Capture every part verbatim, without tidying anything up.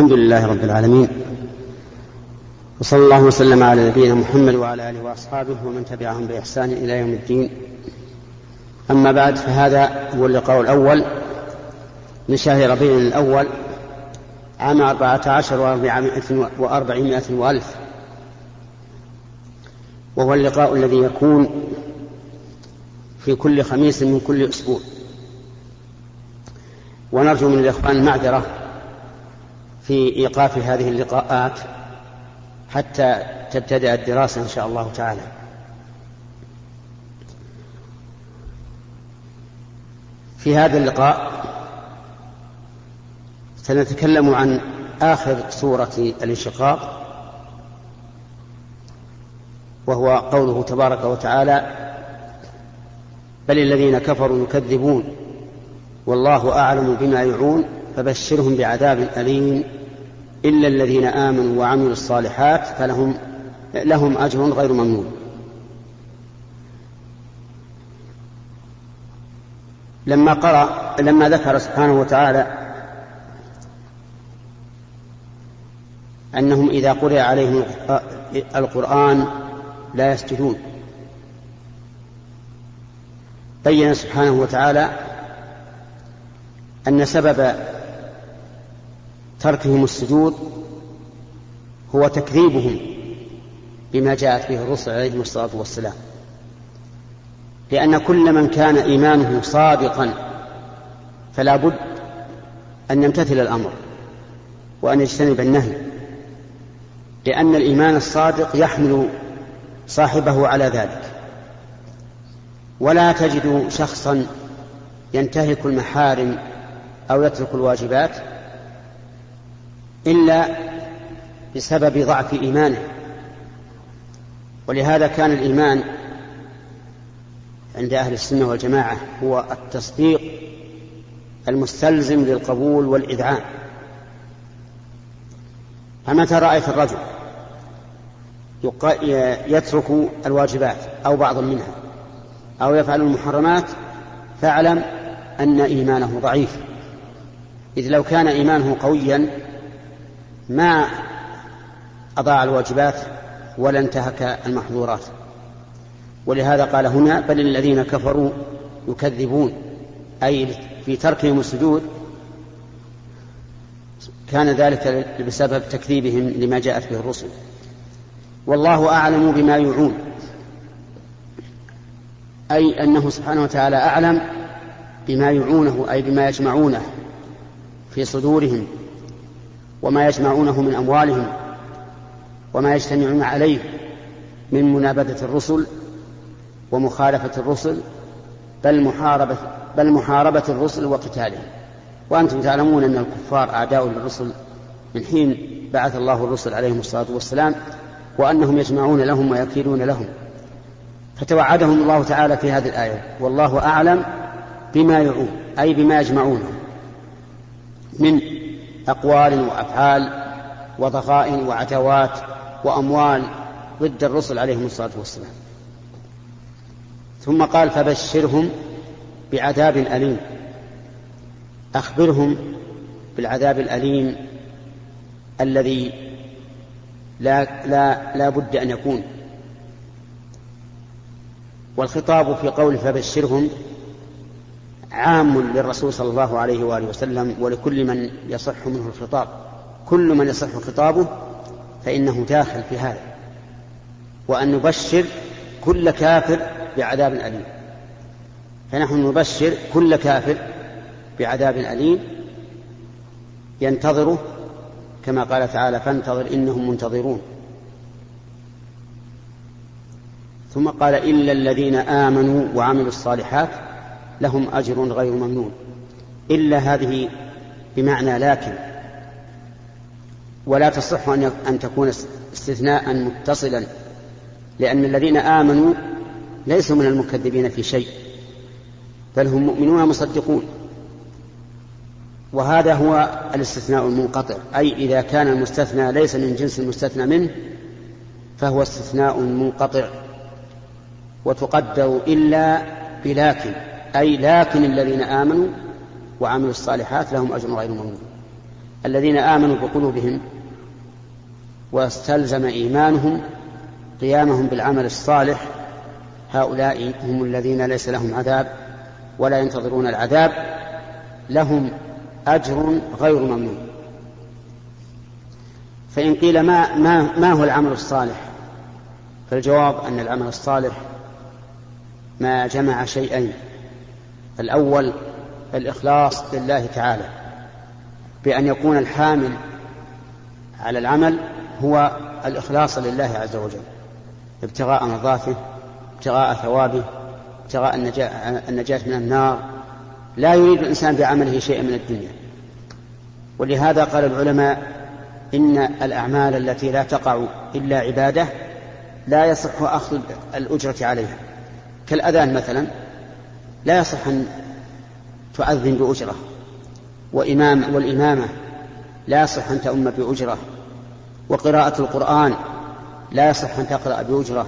والحمد لله رب العالمين، وصلى الله وسلم على نبينا محمد وعلى آله وأصحابه ومن تبعهم بإحسان إلى يوم الدين. أما بعد، فهذا هو اللقاء الأول من شهر ربيع الأول عام أربعة عشر وأربعمائة وألف، وهو اللقاء الذي يكون في كل خميس من كل أسبوع. ونرجو من الإخوان المعذرة في إيقاف هذه اللقاءات حتى تبتدأ الدراسة إن شاء الله تعالى. في هذا اللقاء سنتكلم عن آخر سورة الانشقاق، وهو قوله تبارك وتعالى: بل الذين كفروا يكذبون والله أعلم بما يوعون فبشرهم بعذاب أليم إلا الذين آمنوا وعملوا الصالحات فلهم لهم أجر غير ممنون. لما قرأ لما ذكر سبحانه وتعالى أنهم إذا قرئ عليهم القرآن لا يسجدون، بين سبحانه وتعالى أن سبب تركهم السجود هو تكذيبهم بما جاءت به الرسل عليهم الصلاة والسلام، لأن كل من كان إيمانه صادقا فلا بد أن يمتثل الأمر وأن يجتنب النهي، لأن الإيمان الصادق يحمل صاحبه على ذلك. ولا تجد شخصا ينتهك المحارم أو يترك الواجبات إلا بسبب ضعف إيمانه. ولهذا كان الإيمان عند أهل السنة والجماعة هو التصديق المستلزم للقبول والإذعان. فمتى رأيت الرجل يترك الواجبات أو بعض منها أو يفعل المحرمات فاعلم أن إيمانه ضعيف، إذ لو كان إيمانه قويا ما أضاع الواجبات ولا انتهك المحظورات. ولهذا قال هنا: بل الذين كفروا يكذبون، أي في تركهم السجود كان ذلك بسبب تكذيبهم لما جاءت به الرسل. والله أعلم بما يوعون، أي أنه سبحانه وتعالى أعلم بما يوعونه، أي بما يجمعونه في صدورهم وما يجمعونه من أموالهم وما يجتمعون عليه من منابذة الرسل ومخالفة الرسل، بل محاربة, بل محاربة الرسل وقتالهم. وأنتم تعلمون أن الكفار أعداء للرسل من حين بعث الله الرسل عليهم الصلاة والسلام، وأنهم يجمعون لهم ويكيلون لهم. فتوعدهم الله تعالى في هذه الآية: والله أعلم بما يوعون، أي بما يجمعونه من أقوال وأفعال وضغائن وعتوات وأموال ضد الرسل عليهم الصلاة والسلام. ثم قال: فبشرهم بعذاب أليم، أخبرهم بالعذاب الأليم الذي لا, لا, لا بد أن يكون. والخطاب في قول فبشرهم عام للرسول صلى الله عليه وآله وسلم ولكل من يصح منه الخطاب، كل من يصح خطابه فإنه داخل في هذا، وأن نبشر كل كافر بعذاب أليم. فنحن نبشر كل كافر بعذاب أليم ينتظره، كما قال تعالى: فانتظر إنهم منتظرون. ثم قال: إلا الذين آمنوا وعملوا الصالحات لهم أجر غير ممنون. إلا هذه بمعنى لكن، ولا تصح أن تكون استثناء متصلا، لأن الذين آمنوا ليسوا من المكذبين في شيء، بل هم مؤمنون مصدقون. وهذا هو الاستثناء المنقطع، أي إذا كان المستثنى ليس من جنس المستثنى منه فهو استثناء منقطع. وتقدر إلا بلكن، أي لكن الذين آمنوا وعملوا الصالحات لهم أجر غير ممنون. الذين آمنوا بقلوبهم واستلزم إيمانهم قيامهم بالعمل الصالح، هؤلاء هم الذين ليس لهم عذاب ولا ينتظرون العذاب، لهم أجر غير ممنون. فإن قيل ما, ما, ما هو العمل الصالح؟ فالجواب أن العمل الصالح ما جمع شيئين: الأول الإخلاص لله تعالى، بأن يكون الحامل على العمل هو الإخلاص لله عز وجل، ابتغاء مرضاته، ابتغاء ثوابه، ابتغاء النجاة من النار، لا يريد الإنسان بعمله شيئا من الدنيا. ولهذا قال العلماء إن الأعمال التي لا تقع إلا عبادة لا يصح أخذ الأجرة عليها، كالأذان مثلا لا يصح أن تؤذن بأجرة، وإمام والإمامة لا يصح أن تؤم بأجرة، وقراءة القرآن لا يصح أن تقرأ بأجرة،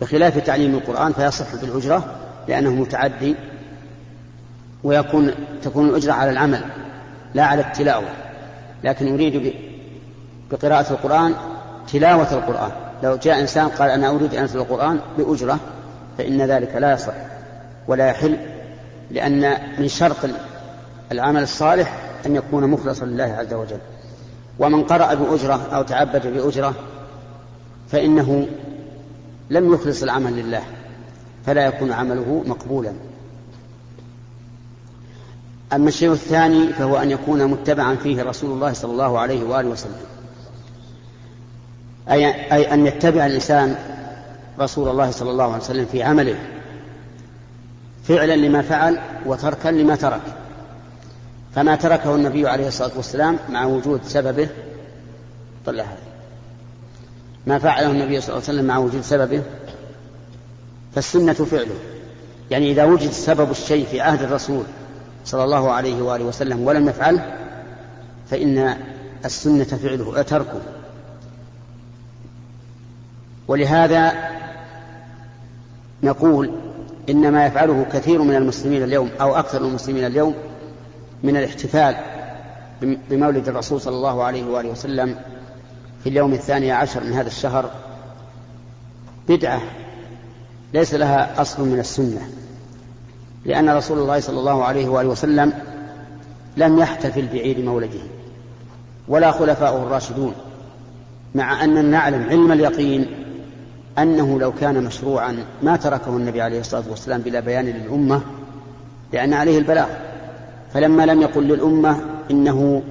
بخلاف تعليم القرآن فيصح بالأجرة لأنه متعدي، ويكون تكون الأجرة على العمل لا على التلاوة. لكن يريد بقراءة القرآن تلاوة القرآن، لو جاء إنسان قال أنا أريد أن أتلو القرآن بأجرة فإن ذلك لا يصح ولا يحل، لأن من شرط العمل الصالح أن يكون مخلصا لله عز وجل. ومن قرأ بأجرة أو تعبد بأجرة فإنه لم يخلص العمل لله فلا يكون عمله مقبولا. أما الشيء الثاني فهو أن يكون متبعا فيه رسول الله صلى الله عليه وآله وسلم، أي أن يتبع الإنسان رسول الله صلى الله عليه وسلم في عمله، فعلا لما فعل وتركا لما ترك. فما تركه النبي عليه الصلاة والسلام مع وجود سببه طلع هذا، ما فعله النبي صلى الله عليه وسلم مع وجود سببه فالسنة فعله. يعني إذا وجد سبب الشيء في عهد الرسول صلى الله عليه وآله وسلم ولم يفعله فإن السنة فعله تركه. ولهذا نقول إن ما يفعله كثير من المسلمين اليوم أو أكثر المسلمين اليوم من الاحتفال بمولد الرسول صلى الله عليه وآله وسلم في اليوم الثاني عشر من هذا الشهر بدعة ليس لها أصل من السنة، لأن رسول الله صلى الله عليه وآله وسلم لم يحتفل بعيد مولده ولا خلفاؤه الراشدون، مع أننا نعلم علم اليقين أنه لو كان مشروعا ما تركه النبي عليه الصلاة والسلام بلا بيان للأمة، لأن عليه البلاغ. فلما لم يقل للأمة إنه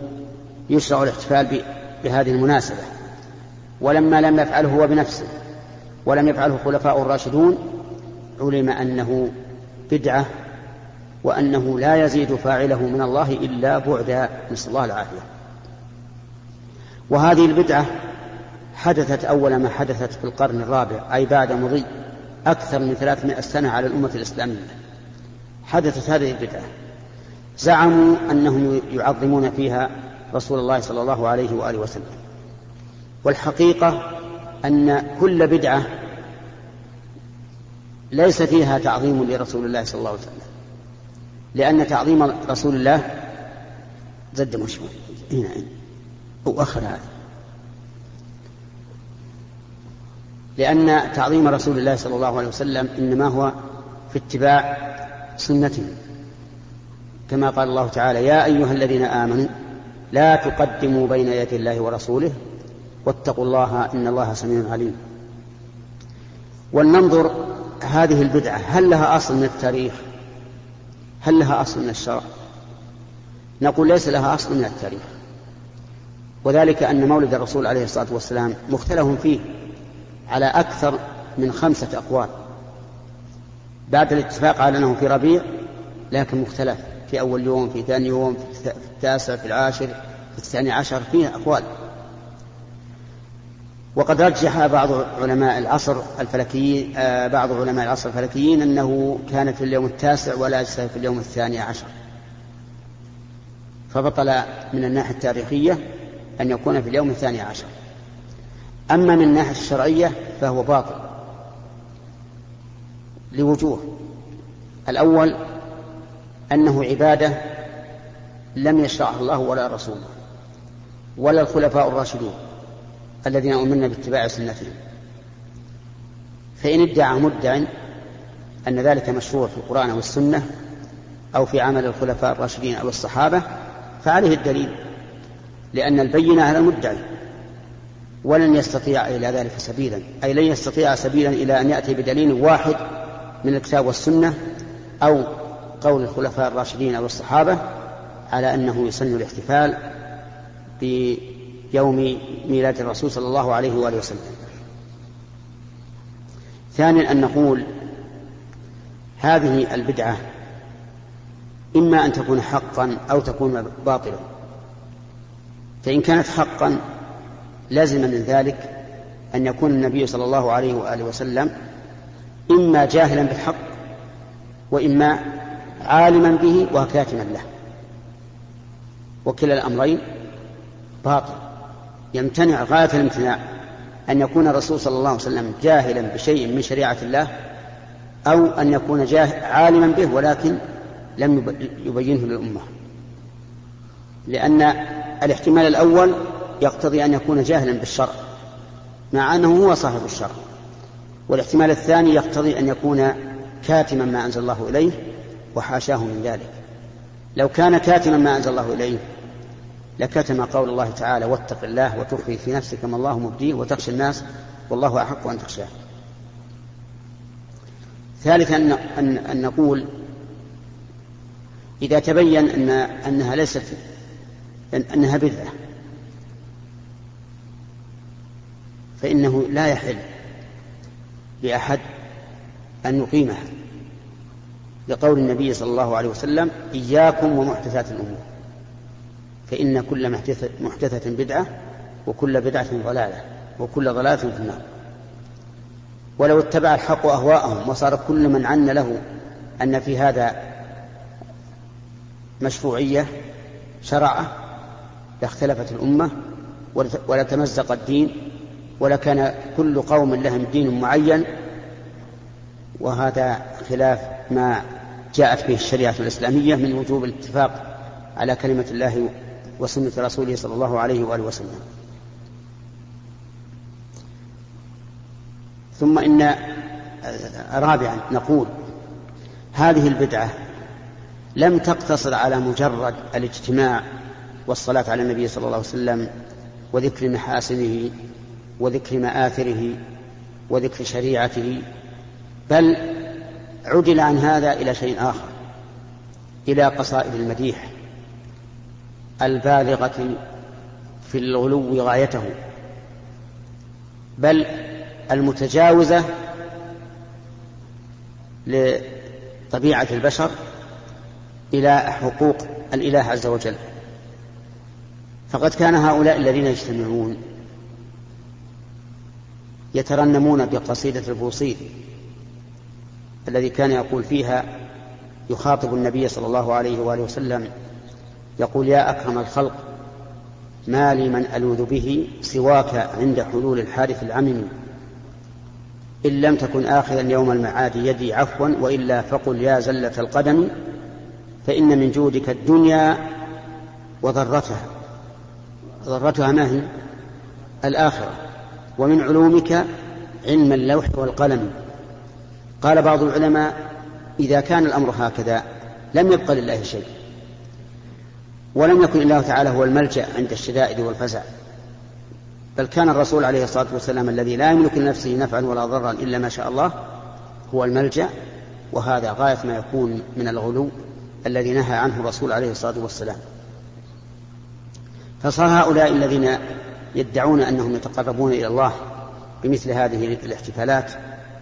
يشرع الاحتفال بهذه المناسبة، ولما لم يفعله هو بنفسه ولم يفعله خلفاء الراشدون، علم أنه بدعة وأنه لا يزيد فاعله من الله إلا بعدا، نسأل الله العافية. وهذه البدعة حدثت أول ما حدثت في القرن الرابع، أي بعد مضي أكثر من ثلاثمائة سنة على الأمة الإسلامية حدثت هذه البدعة. زعموا أنهم يعظمون فيها رسول الله صلى الله عليه وآله وسلم، والحقيقة أن كل بدعة ليس فيها تعظيم لرسول الله صلى الله عليه وسلم، لأن تعظيم رسول الله زد مشمول هنا أو آخر هذا، لأن تعظيم رسول الله صلى الله عليه وسلم إنما هو في اتباع سنته، كما قال الله تعالى: يا أيها الذين آمنوا لا تقدموا بين يدي الله ورسوله واتقوا الله إن الله سميع عليم. ولننظر هذه البدعة هل لها أصل من التاريخ، هل لها أصل من الشرع؟ نقول ليس لها أصل من التاريخ، وذلك أن مولد الرسول عليه الصلاة والسلام مختلف فيه على أكثر من خمسة أقوال، بعد الاتفاق على أنه في ربيع لكن مختلف في أول يوم، في ثاني يوم، في التاسع، في العاشر، في الثاني عشر، فيها أقوال. وقد رجح بعض علماء العصر الفلكيين بعض علماء العصر الفلكيين أنه كان في اليوم التاسع ولا في اليوم الثاني عشر، فبطل من الناحية التاريخية أن يكون في اليوم الثاني عشر. أما من الناحية الشرعية فهو باطل لوجوه: الأول أنه عبادة لم يشرعها الله ولا رسوله، ولا الخلفاء الراشدون الذين أمرنا باتباع سنتهم. فإن ادعى مدع أن ذلك مشروع في القرآن والسنة أو في عمل الخلفاء الراشدين أو الصحابة فعليه الدليل، لأن البينة على المدعي، ولن يستطيع إلى ذلك سبيلا، أي لن يستطيع سبيلا إلى أن يأتي بدليل واحد من الكتاب والسنة أو قول الخلفاء الراشدين أو الصحابة على أنه يسن الاحتفال بيوم ميلاد الرسول صلى الله عليه وآله وسلم. ثانيا أن نقول هذه البدعة إما أن تكون حقا أو تكون باطلا، فإن كانت حقا لازم من ذلك أن يكون النبي صلى الله عليه وآله وسلم إما جاهلا بالحق وإما عالما به وكاتما له، وكلا الأمرين باطل، يمتنع غاية الامتناع أن يكون الرسول صلى الله عليه وسلم جاهلا بشيء من شريعة الله أو أن يكون عالما به ولكن لم يبينه للأمة، لأن الاحتمال الأول يقتضي أن يكون جاهلا بالشرع مع أنه هو صاحب الشرع، والاحتمال الثاني يقتضي أن يكون كاتما ما أنزل الله إليه وحاشاه من ذلك. لو كان كاتما ما أنزل الله إليه لكتم قول الله تعالى: واتق الله وتخفي في نفسك ما الله مبديه وتخشى الناس والله أحق أن تخشاه. ثالثا أن, أن نقول إذا تبين أن أنها ليست أنها بدعة فإنه لا يحل لأحد أن يقيمها، لقول النبي صلى الله عليه وسلم: إياكم ومحدثات الأمور فإن كل محدثة بدعة وكل بدعة ضلالة وكل ضلالة في النار. ولو اتبع الحق أهواءهم وصار كل من عن له أن في هذا مشروعية شرعة لاختلفت الأمة ولتمزق الدين ولكان كل قوم لهم دين معين، وهذا خلاف ما جاءت به الشريعة الإسلامية من وجوب الاتفاق على كلمة الله وسنة رسوله صلى الله عليه وآله وسلم. ثم إن رابعا نقول هذه البدعة لم تقتصر على مجرد الاجتماع والصلاة على النبي صلى الله عليه وسلم وذكر محاسنه وذكر مآثره وذكر شريعته، بل عدل عن هذا إلى شيء آخر، إلى قصائد المديح البالغة في الغلو غايته، بل المتجاوزة لطبيعة البشر إلى حقوق الإله عز وجل. فقد كان هؤلاء الذين يجتمعون يترنمون بقصيدة البوصيري الذي كان يقول فيها، يخاطب النبي صلى الله عليه وآله وسلم يقول: يا أكرم الخلق ما لي من ألوذ به سواك عند حلول الحادث العمم، إن لم تكن آخرا يوم المعاد يدي عفوا وإلا فقل يا زلة القدم، فإن من جودك الدنيا وضرتها ضرتها ما هي الآخرة، ومن علومك علم اللوح والقلم. قال بعض العلماء: إذا كان الأمر هكذا لم يبق لله شيء، ولم يكن الله تعالى هو الملجأ عند الشدائد والفزع، بل كان الرسول عليه الصلاة والسلام الذي لا يملك لنفسه نفعا ولا ضرا إلا ما شاء الله هو الملجأ، وهذا غاية ما يكون من الغلو الذي نهى عنه الرسول عليه الصلاة والسلام. فصار هؤلاء الذين يدعون أنهم يتقربون إلى الله بمثل هذه الاحتفالات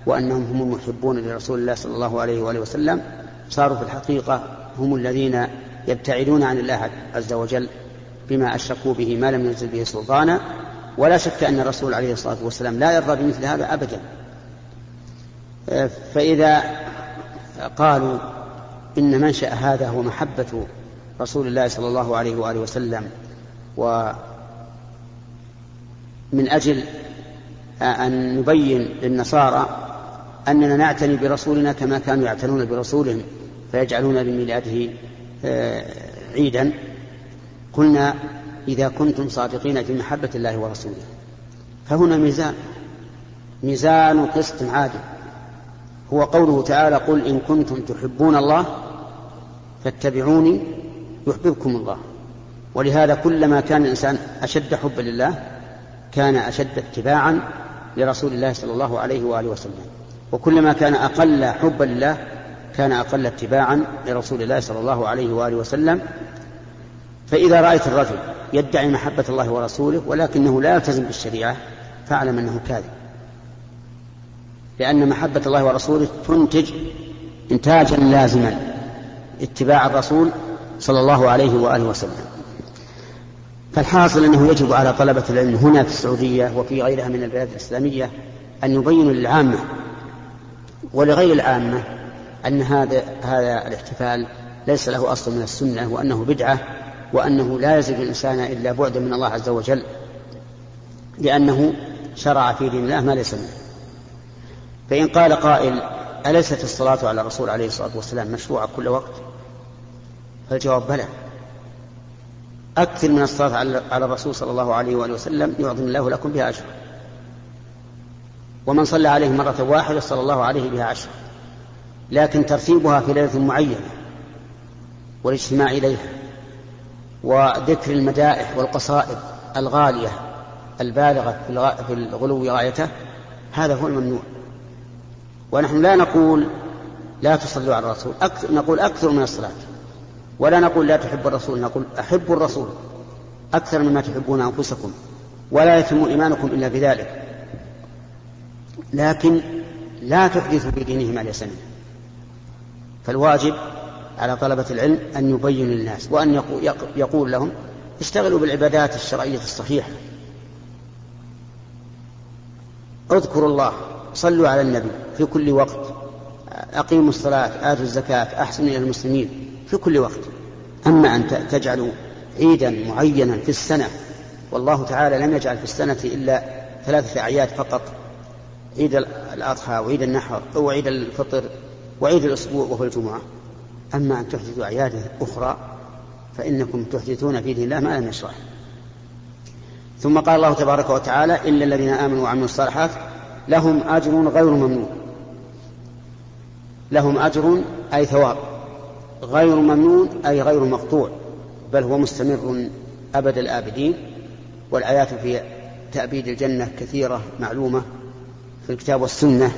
وأنهم هم المحبون لرسول الله صلى الله عليه وآله وسلم، صاروا في الحقيقة هم الذين يبتعدون عن الله عز وجل بما أشركوا به ما لم ينزل به سلطانا. ولا شك أن الرسول عليه الصلاة والسلام لا يرضى بمثل هذا أبدا. فإذا قالوا إن منشأ هذا هو محبة رسول الله صلى الله عليه وآله وسلم ومن أجل أن نبين للنصارى أننا نعتني برسولنا كما كانوا يعتنون برسولهم فيجعلون لميلاده عيدا، قلنا إذا كنتم صادقين في محبة الله ورسوله. فهنا ميزان ميزان قسط عادل، هو قوله تعالى: قل إن كنتم تحبون الله فاتبعوني يحببكم الله. ولهذا كلما كان الإنسان أشد حبا لله كان أشد اتباعا لرسول الله صلى الله عليه وآله وسلم، وكلما كان أقل حبا لله كان أقل اتباعا لرسول الله صلى الله عليه وآله وسلم. فإذا رأيت الرجل يدعي محبة الله ورسوله ولكنه لا يلتزم بالشريعة فاعلم أنه كاذب، لأن محبة الله ورسوله تنتج إنتاجا لازما اتباع الرسول صلى الله عليه وآله وسلم. فالحاصل أنه يجب على طلبة العلم هنا في السعودية وفي غيرها من البلاد الإسلامية أن يبينوا للعامة ولغير العامة أن هذا هذا الاحتفال ليس له أصل من السنة، وأنه بدعة، وأنه لا يزيد الإنسان إلا بعدا من الله عز وجل، لأنه شرع في دين الله ما ليس منه. فإن قال قائل: أليست الصلاة على الرسول عليه الصلاة والسلام مشروعة كل وقت؟ فالجواب: بلى، أكثر من الصلاة على الرسول صلى الله عليه وآله وسلم يعظم الله لكم بها أجر، ومن صلى عليه مرة واحدة صلى الله عليه بها عشر، لكن ترتيبها في ليلة معينة، والاجتماع إليها، وذكر المدائح والقصائد الغالية البالغة في الغلو غايته، هذا هو الممنوع. ونحن لا نقول لا تصلوا على الرسول، أكثر نقول أكثر من الصلاة، ولا نقول لا تحب الرسول، نقول أحب الرسول أكثر مما تحبون أنفسكم، ولا يتم إيمانكم إلا بذلك، لكن لا تحدثوا بدينهم على سنة. فالواجب على طلبة العلم أن يبين للناس، وأن يقول لهم: اشتغلوا بالعبادات الشرعية الصحيحة، اذكروا الله، صلوا على النبي في كل وقت، أقيموا الصلاة، آتوا الزكاة، أحسنوا إلى المسلمين في كل وقت. أما أن تجعلوا عيدا معينا في السنة، والله تعالى لم يجعل في السنة إلا ثلاثة أعياد فقط: عيد الأضحى، وعيد النحر، وعيد الفطر، وعيد الأسبوع، وهو الجمعة. أما أن تحدثوا أعياد أخرى فإنكم تحدثون في دين الله ما لم يشرع. ثم قال الله تبارك وتعالى: إلا الذين آمنوا وعملوا الصالحات لهم أجر غير ممنون. لهم أجر أي ثواب، غير ممنون أي غير مقطوع، بل هو مستمر أبد الآبدين. والآيات في تأبيد الجنة كثيرة معلومة في الكتاب والسنة،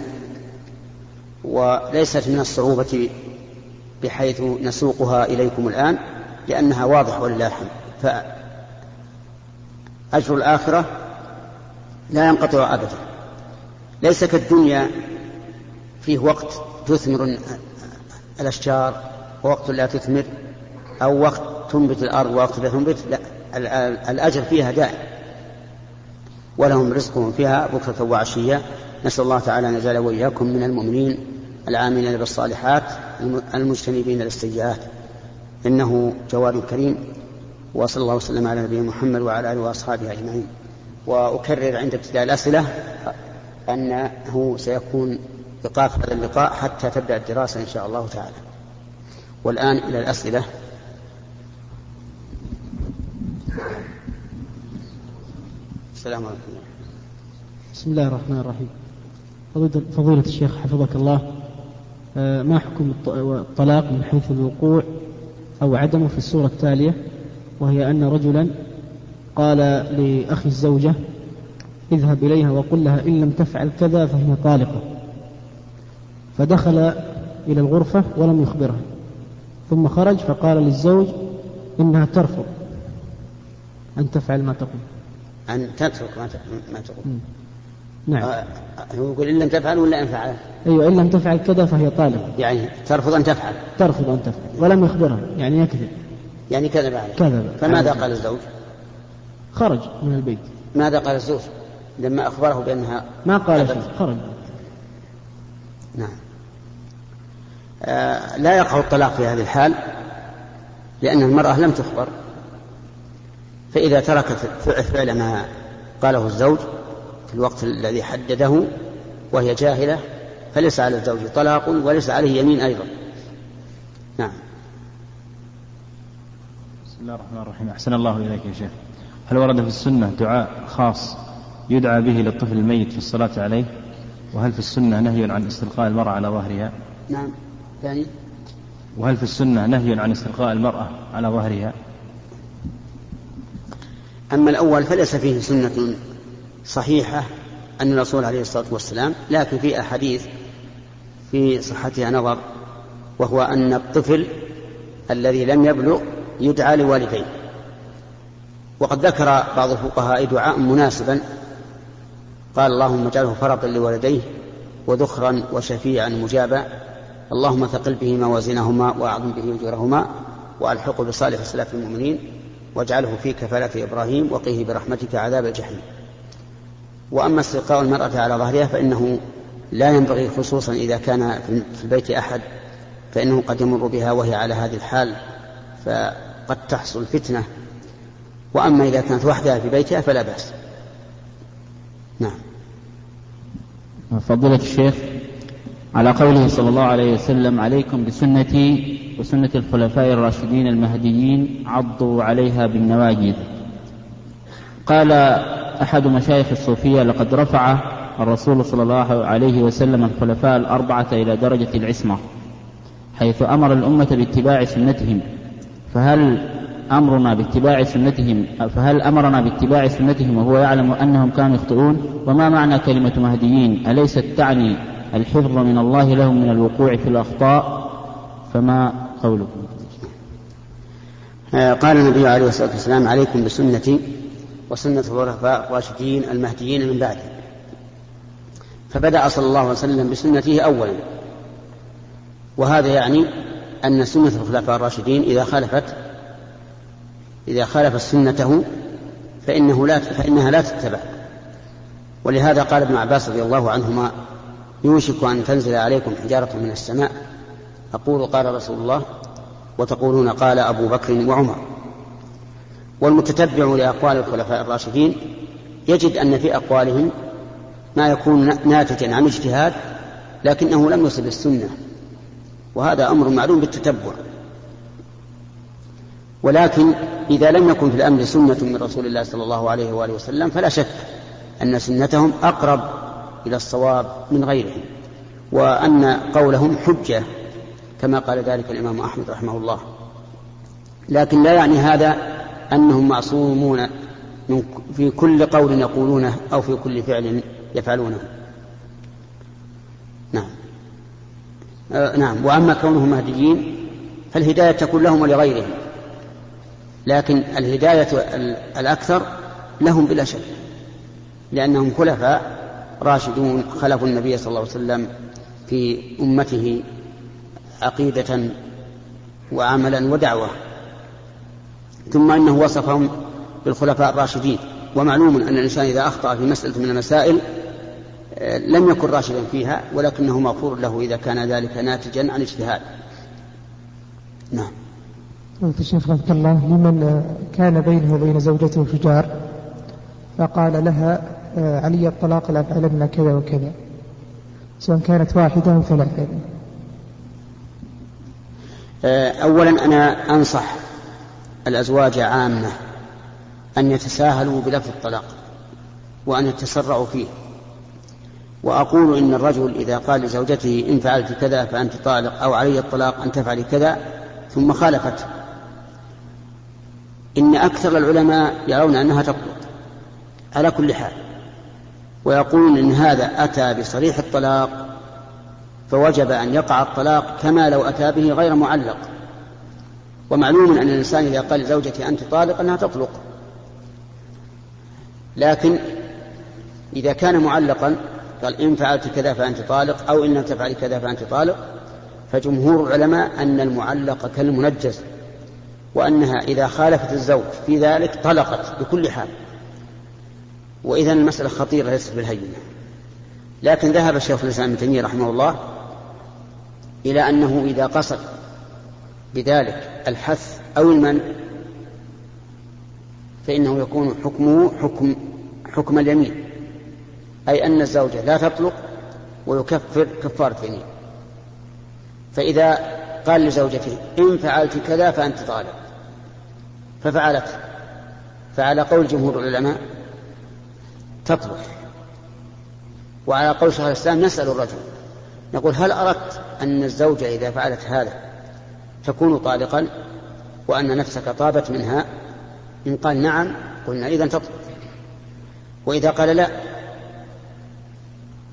وليست من الصعوبة بحيث نسوقها إليكم الآن لأنها واضحة ولله الحمد. فأجر الآخرة لا ينقطع أبدا، ليس كالدنيا فيه وقت تثمر الأشجار ووقت لا تثمر، أو وقت تنبت الأرض ووقت لا تنبت، لا، الأجر فيها دائم، ولهم رزقهم فيها بكرة وعشية. نسأل الله تعالى أن يجعل وإياكم من المؤمنين العاملين بالصالحات المجتنبين للسيئات، إنه جواد كريم. وصلى الله وسلم على نبينا محمد وعلى آله وأصحابه أجمعين. وأكرر عند ابتداء الأسئلة أنه سيكون إيقاف هذا اللقاء حتى تبدأ الدراسة إن شاء الله تعالى. والآن إلى الأسئلة. السلام عليكم. بسم الله الرحمن الرحيم. فضيلة الشيخ حفظك الله، ما حكم الطلاق من حيث الوقوع أو عدمه في الصورة التالية، وهي أن رجلا قال لأخي الزوجة: اذهب إليها وقل لها إن لم تفعل كذا فهي طالقة، فدخل إلى الغرفة ولم يخبرها، ثم خرج فقال للزوج إنها ترفض أن تفعل ما تقول، أن تترك ما تقول. نعم. آه هو يقول إن لم تفعل ولا أن فعل؟ أيوة، إن لم تفعل كذا فهي طالقة، يعني ترفض أن تفعل. ترفض أن تفعل ولم يخبرها، يعني يكذب، يعني كذب عليه. كذب. فماذا قال الزوج؟ خرج من البيت. ماذا قال الزوج لما أخبره بأنها؟ ما قال شيء، خرج. نعم. آه لا يقع الطلاق في هذه الحال، لأن المرأة لم تخبر، فإذا تركت فعل ما قاله الزوج في الوقت الذي حدده وهي جاهلة فليس على الزوج طلاق، وليس عليه يمين أيضا. نعم. بسم الله الرحمن الرحيم. أحسن الله إليك يا شيخ. هل ورد في السنة دعاء خاص يدعى به للطفل الميت في الصلاة عليه؟ وهل في السنة نهي عن استلقاء المرأة على ظهرها؟ نعم. ثاني، وهل في السنة نهي عن استلقاء المرأة على ظهرها؟ أما الأول فليس فيه سنة صحيحة أن الرسول عليه الصلاة والسلام، لكن في أحاديث في صحتها نظر، وهو أن الطفل الذي لم يبلغ يدعى لوالديه. وقد ذكر بعض الفقهاء دعاء مناسبا، قال: اللهم اجعله فرطا لوالديه وذخرا وشفيعا مجابا، اللهم ثقل به موازينهما واعظم به اجورهما والحقه بصالح سلف المؤمنين واجعله في كفالة إبراهيم وقيه برحمتك عذاب الجحيم. وأما استلقاء المرأة على ظهرها فإنه لا ينبغي، خصوصا إذا كان في البيت أحد، فإنه قد يمر بها وهي على هذه الحال فقد تحصل فتنة. وأما إذا كانت وحدها في بيتها فلا بأس. نعم. فضيلة الشيخ، على قوله صلى الله عليه وسلم: عليكم بسنتي وسنة الخلفاء الراشدين المهديين عضوا عليها بالنواجذ، قال أحد مشايخ الصوفية: لقد رفع الرسول صلى الله عليه وسلم الخلفاء الأربعة إلى درجة العصمة، حيث أمر الأمة باتباع سنتهم، فهل أمرنا باتباع سنتهم فهل أمرنا باتباع سنتهم وهو يعلم أنهم كانوا يخطئون؟ وما معنى كلمة مهديين؟ أليست تعني الحفظ من الله لهم من الوقوع في الأخطاء؟ فما قولكم؟ قال النبي عليه الصلاة والسلام: عليكم بسنتي وسنة الخلفاء الراشدين المهديين من بعده. فبدأ صلى الله عليه وسلم بسنته أولا، وهذا يعني أن سنة الخلفاء الراشدين إذا خالفت إذا خالف سنته فإنه لا فإنها لا تتبع. ولهذا قال ابن عباس رضي الله عنهما: يوشك أن تنزل عليكم حجارة من السماء، أقول قال رسول الله وتقولون قال أبو بكر وعمر. والمتتبع لأقوال الخلفاء الراشدين يجد أن في أقوالهم ما يكون ناتجا عن اجتهاد لكنه لم يصل السنة، وهذا أمر معلوم بالتتبع. ولكن إذا لم يكن في الأمر سنة من رسول الله صلى الله عليه وآله وسلم فلا شك أن سنتهم أقرب إلى الصواب من غيرهم، وأن قولهم حجة كما قال ذلك الإمام أحمد رحمه الله. لكن لا يعني هذا أنهم معصومون في كل قول يقولونه أو في كل فعل يفعلونه. نعم. آه نعم. وأما كونهم مهديين فالهداية تكون لهم ولغيرهم، لكن الهداية الأكثر لهم بلا شك، لأنهم خلفاء راشدون خلفوا النبي صلى الله عليه وسلم في أمته عقيدة وعملا ودعوة. ثم إنه وصفهم بالخلفاء الراشدين، ومعلوم أن الإنسان إذا أخطأ في مسألة من المسائل لم يكن راشدا فيها، ولكنه مغفور له إذا كان ذلك ناتجا عن اجتهاد. نعم. الشيخ رحمه الله: لمن كان بينه وبين زوجته شجار فقال لها: علي الطلاق لا أفعلن كذا وكذا، سواء كانت واحدة أو ثلاثة. أولا أنا أنصح الأزواج عامة أن يتساهلوا بلفظ الطلاق وأن يتسرعوا فيه، وأقول إن الرجل إذا قال لزوجته: إن فعلت كذا فأنت طالق، أو علي الطلاق أن تفعل كذا، ثم خالفت، إن أكثر العلماء يرون أنها تطلق على كل حال، ويقولون إن هذا أتى بصريح الطلاق فوجب أن يقع الطلاق كما لو أتى به غير معلق. ومعلوم أن الإنسان إذا قال لزوجته: أنت طالق، أنها تطلق. لكن إذا كان معلقا قال: إن فعلت كذا فأنت طالق، أو إن لم تفعل كذا فأنت طالق، فجمهور العلماء أن المعلق كالمنجز، وأنها إذا خالفت الزوج في ذلك طلقت بكل حال. وإذن المسألة خطيرة ليست بالهينة. لكن ذهب الشيخ الإسلام ابن تيمية رحمه الله إلى أنه إذا قصد بذلك الحث أو المنع فإنه يكون حكمه حكم حكم اليمين، أي أن الزوجة لا تطلق ويكفر كفارة يمين. فإذا قال لزوجته: إن فعلت كذا فأنت طالق، ففعلت، فعلى قول جمهور العلماء تطلق، وعلى قول شيخ الإسلام نسأل الرجل نقول هل أردت أن الزوجة إذا فعلت هذا تكون طالقا وأن نفسك طابت منها؟ إن قال نعم قلنا إذن تطلق، وإذا قال لا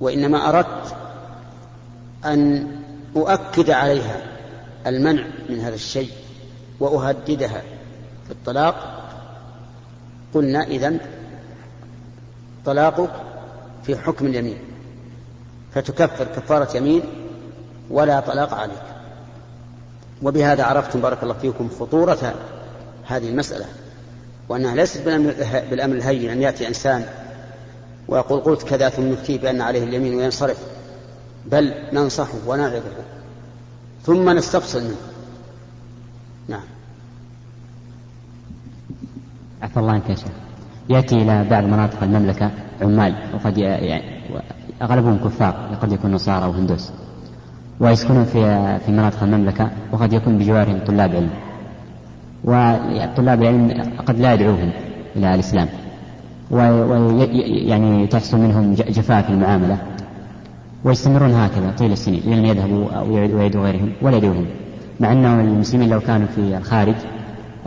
وإنما أردت أن أؤكد عليها المنع من هذا الشيء وأهددها في الطلاق قلنا إذن طلاقك في حكم اليمين فتكفر كفارة يمين ولا طلاق عليك. وبهذا عرفتم بارك الله فيكم خطورة هذه المسألة، وأنها ليست بالأمر الهين أن يأتي إنسان ويقول قلت كذا ثم نفتيه بأن عليه اليمين وينصرف، بل ننصحه ونعظه ثم نستفصل منه. نعم. عفا الله عنك يا شيخ. يأتي إلى بعض مناطق المملكة عمال وقد يعني أغلبهم كفار، قد يكون نصارى أو هندوس، ويسكنون في في مناطق المملكة، وقد يكون بجوارهم طلاب علم، وطلاب العلم قد لا يدعوهم إلى الإسلام، ويعني تحصل منهم جفاء في المعاملة، ويستمرون هكذا طيل السنين لأن يذهبوا أو يعيدوا غيرهم ولا يدعوهم، مع أنهم المسلمين لو كانوا في الخارج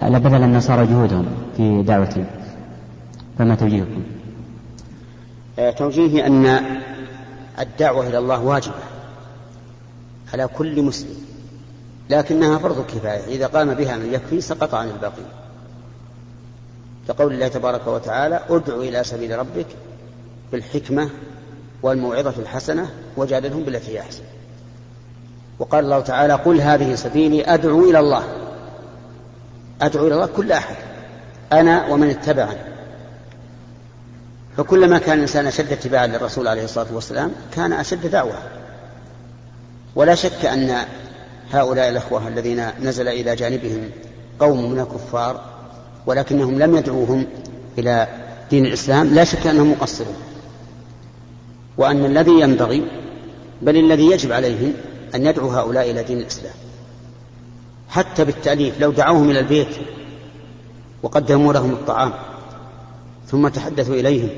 لبذل النصارى جهودهم في دعوتهم. فما توجيهكم؟ توجيهي أن الدعوة إلى الله واجبة على كل مسلم، لكنها فرض كفاية، إذا قام بها من يكفي سقط عن الباقي، كقول الله تبارك وتعالى ادعو إلى سبيل ربك بالحكمة والموعظة الحسنة وجادلهم بالتي هي أحسن. وقال الله تعالى قل هذه سبيلي أدعو إلى الله، أدعو إلى الله كل أحد أنا ومن اتبعني. فكلما كان الإنسان أشد اتباعا للرسول عليه الصلاة والسلام كان أشد دعوة. ولا شك أن هؤلاء الأخوة الذين نزل إلى جانبهم قوم من الكفار ولكنهم لم يدعوهم إلى دين الإسلام لا شك أنهم مقصرون، وأن الذي ينبغي بل الذي يجب عليهم أن يدعو هؤلاء إلى دين الإسلام، حتى بالتأليف لو دعوهم إلى البيت وقدموا لهم الطعام ثم تحدثوا إليهم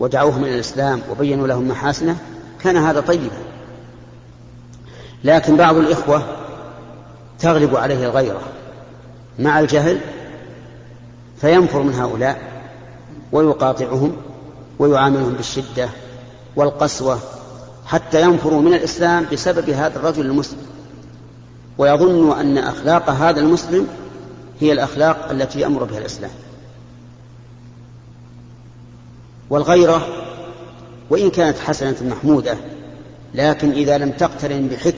ودعوهم إلى الإسلام وبينوا لهم محاسنه كان هذا طيبا. لكن بعض الإخوة تغلب عليه الغيرة مع الجهل فينفر من هؤلاء ويقاطعهم ويعاملهم بالشدة والقسوة حتى ينفروا من الإسلام بسبب هذا الرجل المسلم، ويظن أن أخلاق هذا المسلم هي الأخلاق التي يأمر بها الإسلام. والغيرة وإن كانت حسنة محمودة لكن إذا لم تقترن بحكمة